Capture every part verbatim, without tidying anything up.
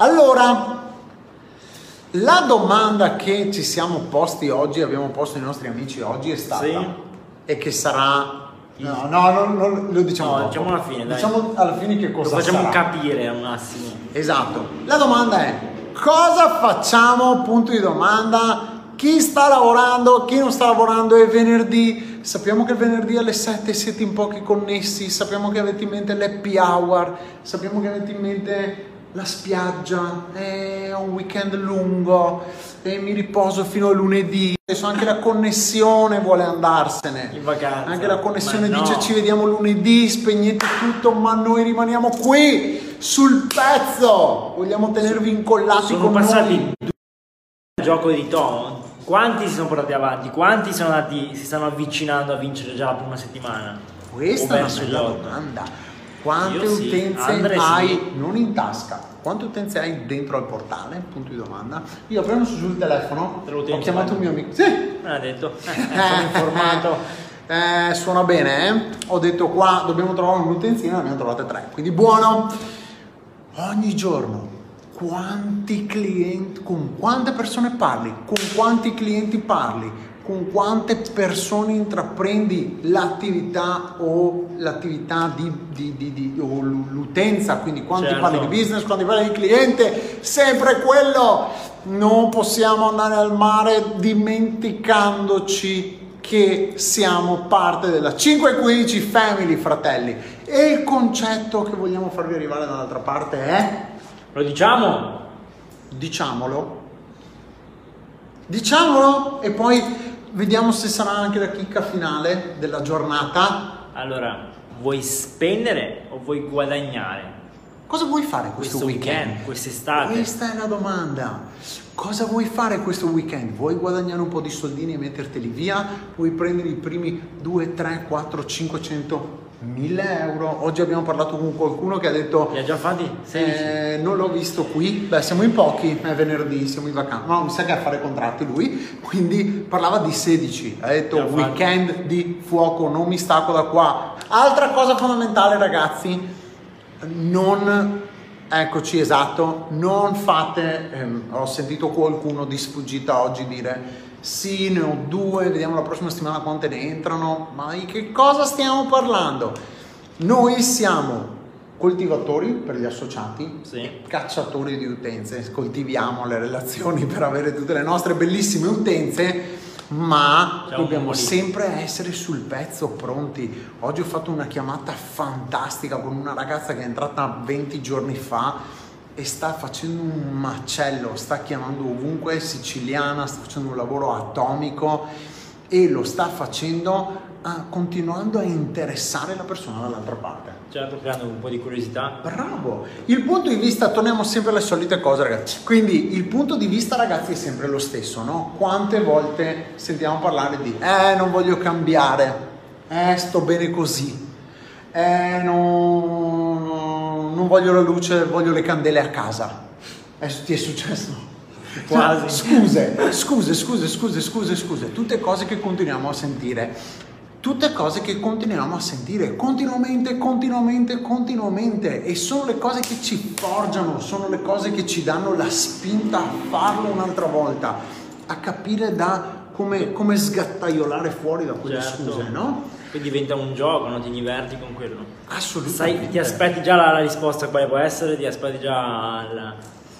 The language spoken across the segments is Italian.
Allora, la domanda che ci siamo posti oggi, abbiamo posto ai nostri amici oggi, è stata, sì, e che sarà... No, no, no, no, lo diciamo no, diciamo alla fine, dai. Diciamo alla fine che cosa lo facciamo sarà. Capire al massimo. Esatto. La domanda è: cosa facciamo? Punto di domanda. Chi sta lavorando, chi non sta lavorando? È venerdì. Sappiamo che venerdì alle sette siete in pochi connessi. Sappiamo che avete in mente l'happy hour. Sappiamo che avete in mente la spiaggia. È un weekend lungo. E mi riposo fino a lunedì. Adesso anche la connessione vuole andarsene in vacanza. Anche la connessione no. dice: ci vediamo lunedì, spegnete tutto, ma noi rimaniamo qui sul pezzo. Vogliamo tenervi incollati. Sono con passati noi. Due gioco di tono. Quanti si sono portati avanti? Quanti sono andati, si stanno avvicinando a vincere già la prima settimana? Questa è una bella domanda. Quante Io utenze sì. hai sì. non in tasca? Quante utenze hai dentro al portale? Punto di domanda. Io premo sul telefono, Te ho chiamato il mio amico. Sì, me l'ha detto. Eh, sono informato. Eh, suona bene, eh? Ho detto qua dobbiamo trovare un'utenzina, ne abbiamo trovate tre. Quindi buono. Ogni giorno quanti clienti, con quante persone parli? Con quanti clienti parli? Con quante persone intraprendi l'attività o l'attività di, di, di, di o l'utenza, quindi quanti certo. parli di business, quanti parli di cliente, sempre quello. Non possiamo andare al mare dimenticandoci che siamo parte della cinque quindici Family, fratelli. E il concetto che vogliamo farvi arrivare dall'altra parte è... Lo diciamo! Diciamolo. Diciamolo e poi... vediamo se sarà anche la chicca finale della giornata. Allora, vuoi spendere o vuoi guadagnare? Cosa vuoi fare questo, questo weekend? weekend? Quest'estate? Questa è la domanda. Cosa vuoi fare questo weekend? Vuoi guadagnare un po' di soldini e metterteli via? Vuoi prendere i primi due, tre, quattro, cinquecento, mille euro? Oggi abbiamo parlato con qualcuno che ha detto... Li ha già fatti? Eh, non l'ho visto qui. Beh, siamo in pochi, è venerdì, siamo in vacanza. No, mi sa che a fare contratti lui. Quindi parlava di sedici. Ha detto weekend fatti. Di fuoco, non mi stacco da qua. Altra cosa fondamentale, ragazzi... non eccoci esatto non fate ehm, ho sentito qualcuno di sfuggita oggi dire sì, ne ho due, vediamo la prossima settimana quante ne entrano. Ma di che cosa stiamo parlando? Noi siamo coltivatori per gli associati, sì. cacciatori di utenze, coltiviamo le relazioni per avere tutte le nostre bellissime utenze, ma Ciao, dobbiamo sempre essere sul pezzo, pronti. Oggi ho fatto una chiamata fantastica con una ragazza che è entrata venti giorni fa e sta facendo un macello, sta chiamando ovunque, è siciliana, sta facendo un lavoro atomico e lo sta facendo a, continuando a interessare la persona dall'altra parte. Certo, creando un po' di curiosità. Bravo! Il punto di vista, torniamo sempre alle solite cose, ragazzi. Quindi il punto di vista, ragazzi, è sempre lo stesso, no? Quante volte sentiamo parlare di eh, non voglio cambiare, eh, sto bene così, eh, non, non, non voglio la luce, voglio le candele a casa. Eh, ti è successo? Quasi. Scuse, scuse, scuse, scuse, scuse, scuse, tutte cose che continuiamo a sentire, tutte cose che continuiamo a sentire continuamente, continuamente, continuamente, e sono le cose che ci forgiano, sono le cose che ci danno la spinta a farlo un'altra volta, a capire da come, come sgattaiolare fuori da quelle certo. scuse, no? Poi diventa un gioco, no? Ti diverti con quello. Assolutamente. Sai, ti aspetti già la, la risposta quale può essere, ti aspetti già la...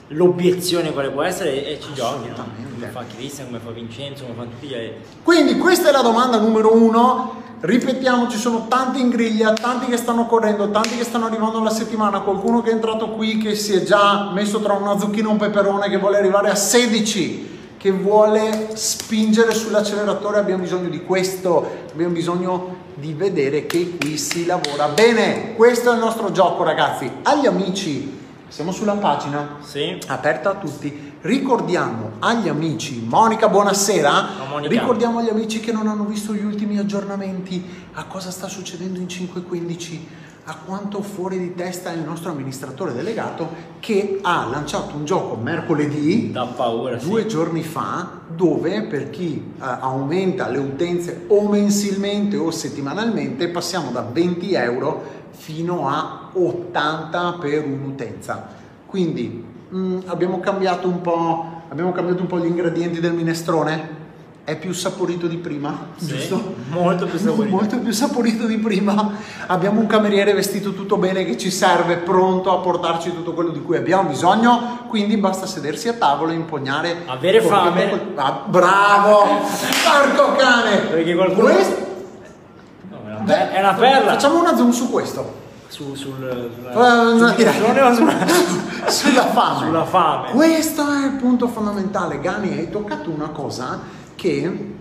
l'obiezione quale può essere e ci giochi, no? Come fa Cristian, come fa Vincenzo, come fa tutti gli altri. Quindi questa è la domanda numero uno. Ripetiamo, ci sono tanti in griglia, tanti che stanno correndo, tanti che stanno arrivando alla settimana, qualcuno che è entrato qui che si è già messo tra una zucchina e un peperone, che vuole arrivare a sedici, che vuole spingere sull'acceleratore. Abbiamo bisogno di questo, abbiamo bisogno di vedere che qui si lavora bene. Questo è il nostro gioco, ragazzi. Agli amici, siamo sulla pagina sì. aperta a tutti. Ricordiamo agli amici, Monica buonasera, no, Monica. ricordiamo agli amici che non hanno visto gli ultimi aggiornamenti a cosa sta succedendo in cinque quindici, a quanto fuori di testa è il nostro amministratore delegato che ha lanciato un gioco mercoledì da paura, due sì. giorni fa, dove per chi eh, aumenta le utenze o mensilmente o settimanalmente passiamo da venti euro fino a ottanta per un'utenza. Quindi mm, abbiamo cambiato un po', abbiamo cambiato un po' gli ingredienti del minestrone. È più saporito di prima, sì, giusto? Molto più saporito. Molto più saporito di prima. Abbiamo un cameriere vestito tutto bene che ci serve, pronto a portarci tutto quello di cui abbiamo bisogno, quindi basta sedersi a tavola e impognare. Avere fame. Quel... Ah, bravo! Porco cane! Perché qualcuno... Questo... No, è una, Beh, è una perla! Facciamo una zoom su questo. Su, sul, sulla, eh, sulla, sulla, sulla fame. Sulla fame. Questo è il punto fondamentale. Gani, hai toccato una cosa che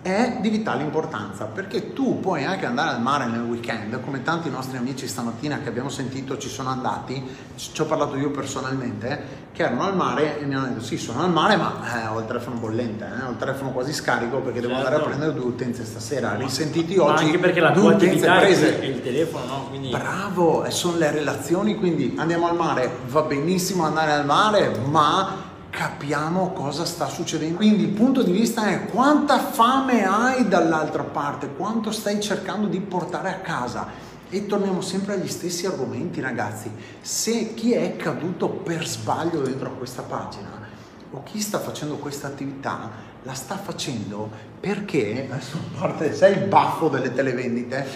è di vitale importanza, perché tu puoi anche andare al mare nel weekend, come tanti nostri amici stamattina che abbiamo sentito ci sono andati, ci ho parlato io personalmente, che erano al mare e mi hanno detto sì, sono al mare, ma eh, ho il telefono bollente, eh, ho il telefono quasi scarico perché devo, certo, andare a prendere due utenze stasera, no, risentiti ma oggi, anche perché la tua attività prese. È il telefono, no? Quindi... Bravo, sono le relazioni, quindi andiamo al mare, va benissimo andare al mare, ma... capiamo cosa sta succedendo. Quindi il punto di vista è quanta fame hai dall'altra parte, quanto stai cercando di portare a casa. E torniamo sempre agli stessi argomenti, ragazzi. Se chi è caduto per sbaglio dentro a questa pagina o chi sta facendo questa attività la sta facendo perché, parte, sai il baffo delle televendite?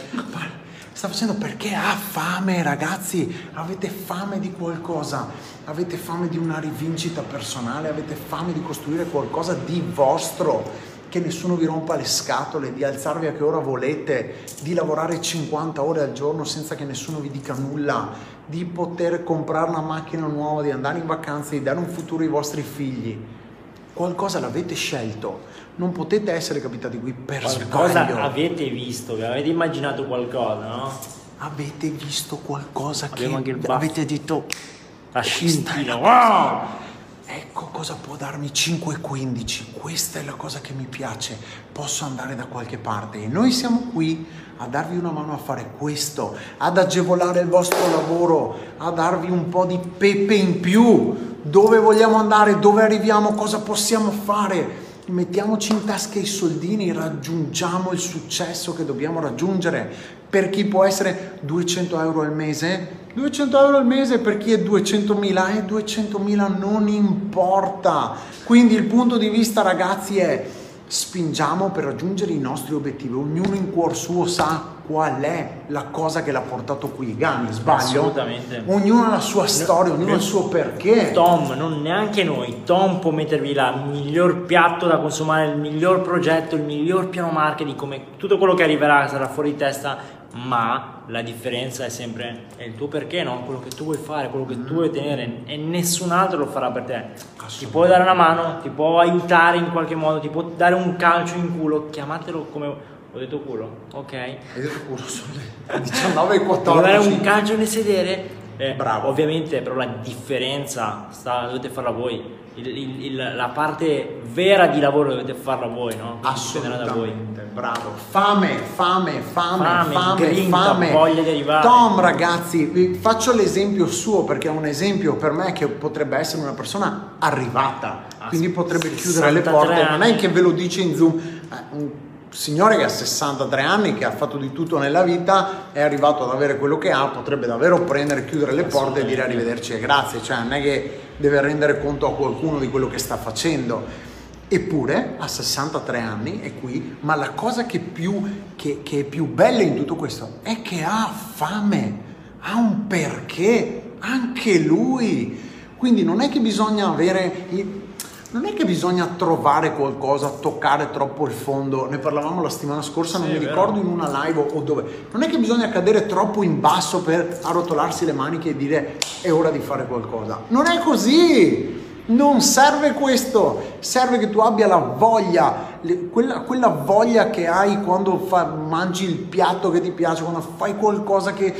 Sta facendo perché ha fame, ragazzi, avete fame di qualcosa, avete fame di una rivincita personale, avete fame di costruire qualcosa di vostro, che nessuno vi rompa le scatole, di alzarvi a che ora volete, di lavorare cinquanta ore al giorno senza che nessuno vi dica nulla, di poter comprare una macchina nuova, di andare in vacanza, di dare un futuro ai vostri figli. Qualcosa l'avete scelto, non potete essere capitati qui per sbaglio. Qualcosa avete visto, avete immaginato qualcosa, no? Avete visto qualcosa. Abbiamo che avete detto la scintilla, wow! Ecco cosa può darmi cinque e quindici, questa è la cosa che mi piace, posso andare da qualche parte e noi siamo qui a darvi una mano a fare questo, ad agevolare il vostro lavoro, a darvi un po' di pepe in più. Dove vogliamo andare, dove arriviamo, cosa possiamo fare, mettiamoci in tasca i soldini, raggiungiamo il successo che dobbiamo raggiungere. Per chi può essere duecento euro al mese, duecento euro al mese, per chi è duecentomila, è duecentomila, non importa. Quindi il punto di vista, ragazzi, è spingiamo per raggiungere i nostri obiettivi, ognuno in cuor suo sa qual è la cosa che l'ha portato qui. Gani, sbaglio? Assolutamente. Ognuno ha la sua storia, no, ognuno ha il suo perché. Tom, non neanche noi, Tom può mettervi là il miglior piatto da consumare, il miglior progetto, il miglior piano marketing, come tutto quello che arriverà sarà fuori di testa, ma la differenza è sempre è il tuo perché, no? Quello che tu vuoi fare, quello che mm. tu vuoi tenere, e nessun altro lo farà per te. Ti può dare una mano, ti può aiutare in qualche modo, ti può dare un calcio in culo, chiamatelo come... Ho detto culo, ok. Hai detto culo, sono le diciannove e quattordici. Dare un calcio nel sedere. Eh, Bravo. Ovviamente, però la differenza sta, dovete farla voi. Il, il, il, la parte vera di lavoro dovete farla voi, no? Assolutamente. Da voi. Bravo. Fame, fame, fame, fame, fame, grinta, fame. Voglia di arrivare. Tom, ragazzi, vi faccio l'esempio suo perché è un esempio per me che potrebbe essere una persona arrivata. Ah, quindi potrebbe chiudere le porte. Anni. Non è che ve lo dice in Zoom. Eh, Signore che ha sessantatré anni, che ha fatto di tutto nella vita, è arrivato ad avere quello che ha, potrebbe davvero prendere, chiudere le porte e dire arrivederci e grazie, cioè non è che deve rendere conto a qualcuno di quello che sta facendo. Eppure ha sessantatré anni, è qui, ma la cosa che, più, che, che è più bella in tutto questo è che ha fame, ha un perché, anche lui. Quindi non è che bisogna avere... Il, Non è che bisogna trovare qualcosa, toccare troppo il fondo, ne parlavamo la settimana scorsa, non sì, mi ricordo in una live o dove, non è che bisogna cadere troppo in basso per arrotolarsi le maniche e dire è ora di fare qualcosa. Non è così! Non serve questo, serve che tu abbia la voglia, le, quella, quella voglia che hai quando fa, mangi il piatto che ti piace, quando fai qualcosa che...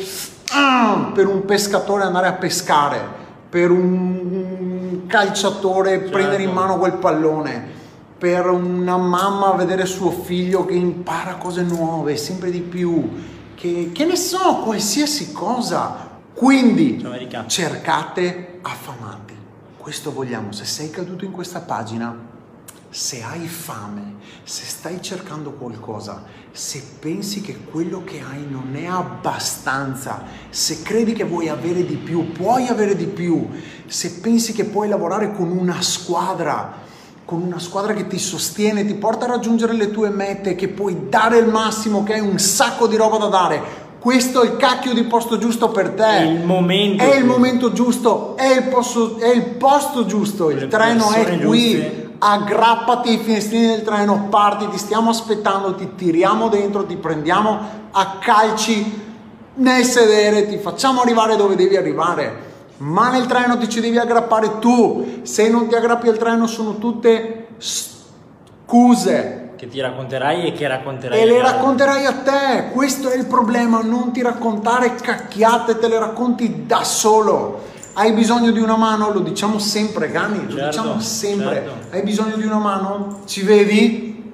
Ah, per un pescatore andare a pescare, per un... calciatore, certo, prendere in mano quel pallone, per una mamma vedere suo figlio che impara cose nuove, sempre di più, che, che ne so, qualsiasi cosa. Quindi cercate affamati, questo vogliamo. Se sei caduto in questa pagina, se hai fame, se stai cercando qualcosa, se pensi che quello che hai non è abbastanza, se credi che vuoi avere di più, puoi avere di più, se pensi che puoi lavorare con una squadra, con una squadra che ti sostiene, ti porta a raggiungere le tue mete, che puoi dare il massimo, che hai un sacco di roba da dare, questo è il cacchio di posto giusto per te. È il momento, è il momento giusto, è il posto, è il posto giusto, il treno è qui, giuste. Aggrappati ai finestrini del treno, parti, ti stiamo aspettando, ti tiriamo dentro, ti prendiamo a calci nel sedere, ti facciamo arrivare dove devi arrivare. Ma nel treno ti ci devi aggrappare tu, se non ti aggrappi al treno sono tutte scuse che ti racconterai e che racconterai e le racconterai a te. Questo è il problema, non ti raccontare cacchiate, te le racconti da solo. Hai bisogno di una mano, lo diciamo sempre Gani, certo, lo diciamo sempre, certo. Hai bisogno di una mano, ci vedi?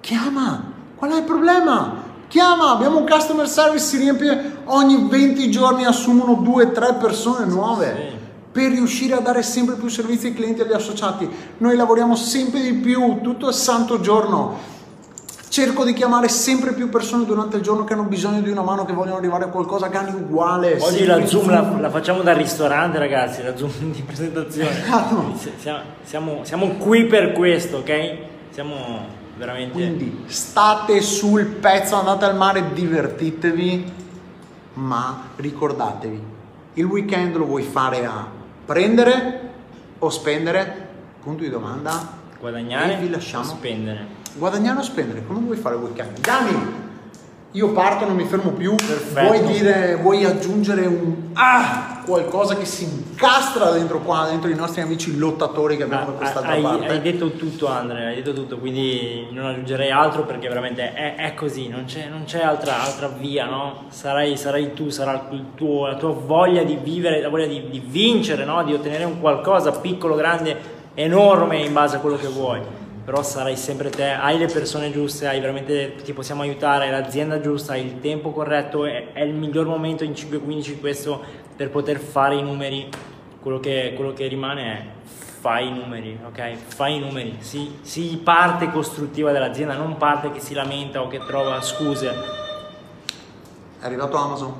Chiama, qual è il problema? Chiama, abbiamo un customer service, si riempie ogni venti giorni, assumono due tre persone nuove, sì, per riuscire a dare sempre più servizi ai clienti e agli associati. Noi lavoriamo sempre di più, tutto il santo giorno. Cerco di chiamare sempre più persone durante il giorno che hanno bisogno di una mano, che vogliono arrivare a qualcosa, Gani uguale. Oggi la Zoom la, la facciamo dal ristorante, ragazzi, la Zoom di presentazione. Siamo, siamo, siamo qui per questo, ok? Siamo... veramente. Quindi state sul pezzo, andate al mare, divertitevi, ma ricordatevi, il weekend lo vuoi fare a prendere o spendere? Punto di domanda. Guadagnare e vi lasciamo. Spendere. Guadagnare o spendere? Come vuoi fare il weekend? Gani, io parto, non mi fermo più. Perfetto. Vuoi dire, vuoi aggiungere un ah, qualcosa che si incastra dentro qua, dentro i nostri amici lottatori che abbiamo da quest'altra hai, parte? Hai detto tutto, Andrea, hai detto tutto, quindi non aggiungerei altro, perché veramente è, è così, non c'è, non c'è altra, altra via, no? Sarai, sarai tu, sarà il tuo, la tua voglia di vivere, la voglia di, di vincere, no? Di ottenere un qualcosa piccolo, grande, enorme, in base a quello che vuoi. Però sarai sempre te, hai le persone giuste, hai veramente, ti possiamo aiutare, l'azienda giusta, hai il tempo corretto, è, è il miglior momento in cinque quindici questo per poter fare i numeri. Quello che, quello che rimane è fai i numeri, ok? Fai i numeri, sii si parte costruttiva dell'azienda, non parte che si lamenta o che trova scuse. È arrivato Amazon?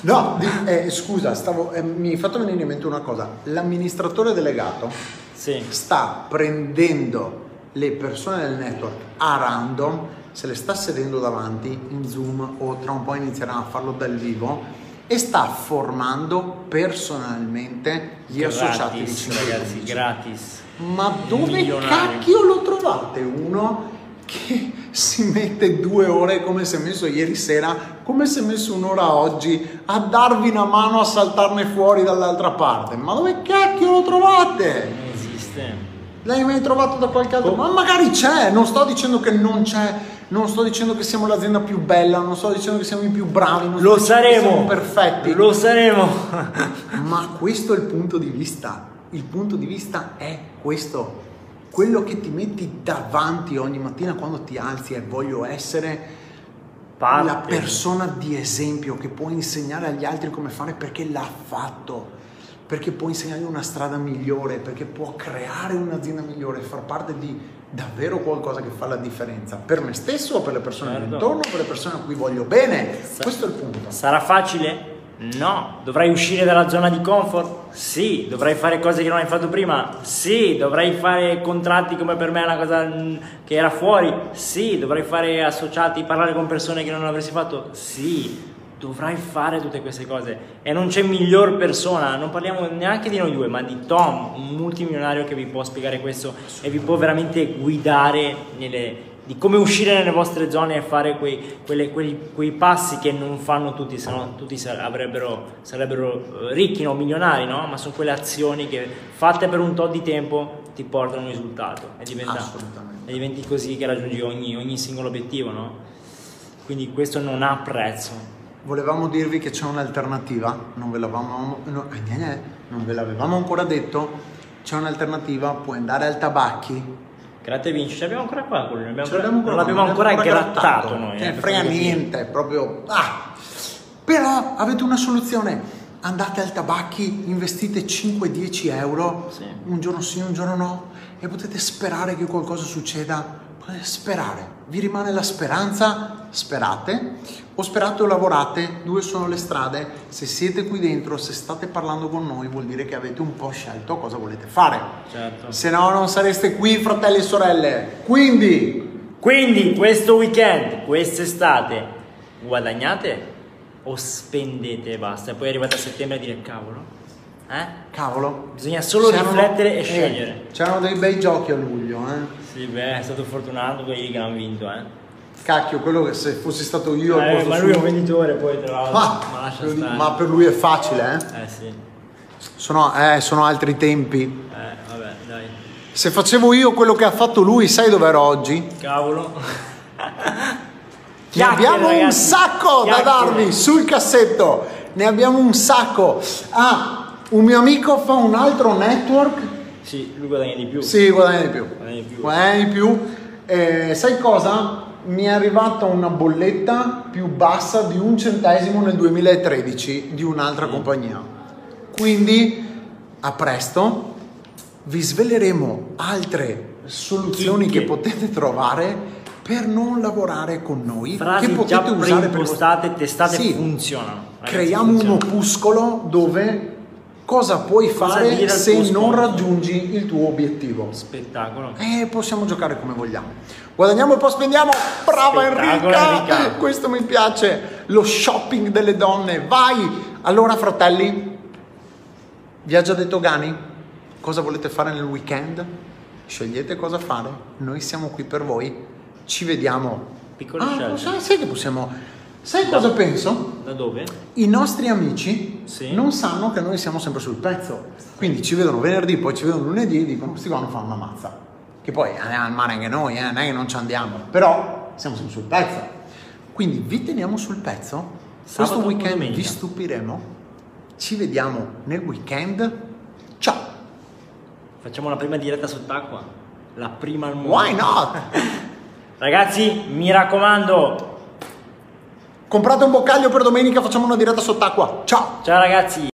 No, di, eh, scusa, stavo, eh, mi è fatto venire in mente una cosa, l'amministratore delegato... Sì. Sta prendendo le persone del network a random, se le sta sedendo davanti in Zoom o tra un po' inizierà a farlo dal vivo e sta formando personalmente gli gratis, associati vicini, ragazzi, gratis. Ma dove milionario. Cacchio lo trovate uno che si mette due ore come si è messo ieri sera, come si è messo un'ora oggi a darvi una mano, a saltarne fuori dall'altra parte? Ma dove cacchio lo trovate? L'hai mai trovato da qualche altro? Ma magari c'è, non sto dicendo che non c'è, non sto dicendo che siamo l'azienda più bella, non sto dicendo che siamo i più bravi, non lo saremo, siamo perfetti, lo saremo. Ma questo è il punto di vista, il punto di vista è questo, quello che ti metti davanti ogni mattina quando ti alzi è voglio essere parte. La persona di esempio che può insegnare agli altri come fare, perché l'ha fatto, perché può insegnare una strada migliore, perché può creare un'azienda migliore, far parte di davvero qualcosa che fa la differenza per me stesso, per le persone certo. intorno, per le persone a cui voglio bene. Sa- questo è il punto. Sarà facile? No. Dovrai uscire dalla zona di comfort? Sì. Dovrai fare cose che non hai fatto prima? Sì. Dovrai fare contratti, come per me è una cosa che era fuori? Sì. Dovrai fare associati, parlare con persone che non avresti fatto? Sì. Dovrai fare tutte queste cose e non c'è miglior persona, non parliamo neanche di noi due, ma di Tom, un multimilionario che vi può spiegare questo e vi può veramente guidare nelle, di come uscire nelle vostre zone e fare quei, quelle, quei, quei passi che non fanno tutti, se no tutti avrebbero, sarebbero ricchi, no, milionari, no? Ma sono quelle azioni che fatte per un tot di tempo ti portano un risultato e diventa, e diventi così che raggiungi ogni, ogni singolo obiettivo, no? Quindi questo non ha prezzo. Volevamo dirvi che c'è un'alternativa, non ve l'avevamo, no, non ve l'avevamo ancora detto, c'è un'alternativa, puoi andare al Tabacchi. Gratta e vinci, ce l'abbiamo ancora qua, quello, abbiamo ancora, non l'abbiamo ancora, ancora grattato, grattato noi. Che eh, frega niente, è proprio... Ah! Però avete una soluzione, andate al Tabacchi, investite cinque dieci euro, sì, un giorno sì, un giorno no, e potete sperare che qualcosa succeda. Potete sperare, vi rimane la speranza, sperate, o sperate o lavorate, due sono le strade. Se siete qui dentro, se state parlando con noi, vuol dire che avete un po' scelto cosa volete fare, certo. Se no non sareste qui, fratelli e sorelle. Quindi, quindi questo weekend, quest'estate, guadagnate o spendete e basta, e poi arrivate a settembre a dire cavolo, eh? Cavolo, bisogna solo riflettere e eh, scegliere. C'erano dei bei giochi a luglio, eh? Sì, beh, è stato fortunato quelli che hanno vinto, eh? Cacchio, quello che se fossi stato io, eh, ma lui è un venditore, poi tra l'altro, ah, ma, lui, ma per lui è facile, eh? Eh sì, sono, eh, sono altri tempi, eh, vabbè, dai. Se facevo io quello che ha fatto lui, sai dove ero oggi? Cavolo. Ne abbiamo un sacco da darvi sul cassetto, ne abbiamo un sacco. Ah, un mio amico fa un altro network. Sì, lui guadagna di più. Sì, guadagna di più. Guadagna di più. Guadagna di più. Eh, sai cosa? Mi è arrivata una bolletta più bassa di un centesimo nel duemilatredici di un'altra mm. compagnia. Quindi, a presto, vi sveleremo altre soluzioni che potete trovare per non lavorare con noi. Frasi che potete già usare preimpostate, per... testate, sì, funzionano. Ragazzi, creiamo funzionano. Un opuscolo dove cosa puoi cosa fare se opuscolo? Non raggiungi il tuo obiettivo. Spettacolo. E possiamo giocare come vogliamo. Guadagniamo e poi spendiamo. Brava Enrica. Enrica! Questo mi piace. Lo shopping delle donne. Vai! Allora, fratelli, vi ha già detto Gani cosa volete fare nel weekend? Scegliete cosa fare. Noi siamo qui per voi. Ci vediamo. Piccole ah, sai, sai che possiamo. Sai da cosa dove? Penso? Da dove? I nostri amici sì. non sanno che noi siamo sempre sul pezzo. Quindi ci vedono venerdì, poi ci vedono lunedì e dicono: questi qua non fanno una mazza. Che poi andiamo al mare anche noi, eh, non è che non ci andiamo. Però siamo sempre sul pezzo. Quindi vi teniamo sul pezzo. Sabato Questo weekend domenica. Vi stupiremo. Ci vediamo nel weekend. Ciao! Facciamo la prima diretta sott'acqua. La prima al mondo. Why not? Ragazzi, mi raccomando, comprate un boccaglio per domenica, facciamo una diretta sott'acqua. Ciao! Ciao ragazzi!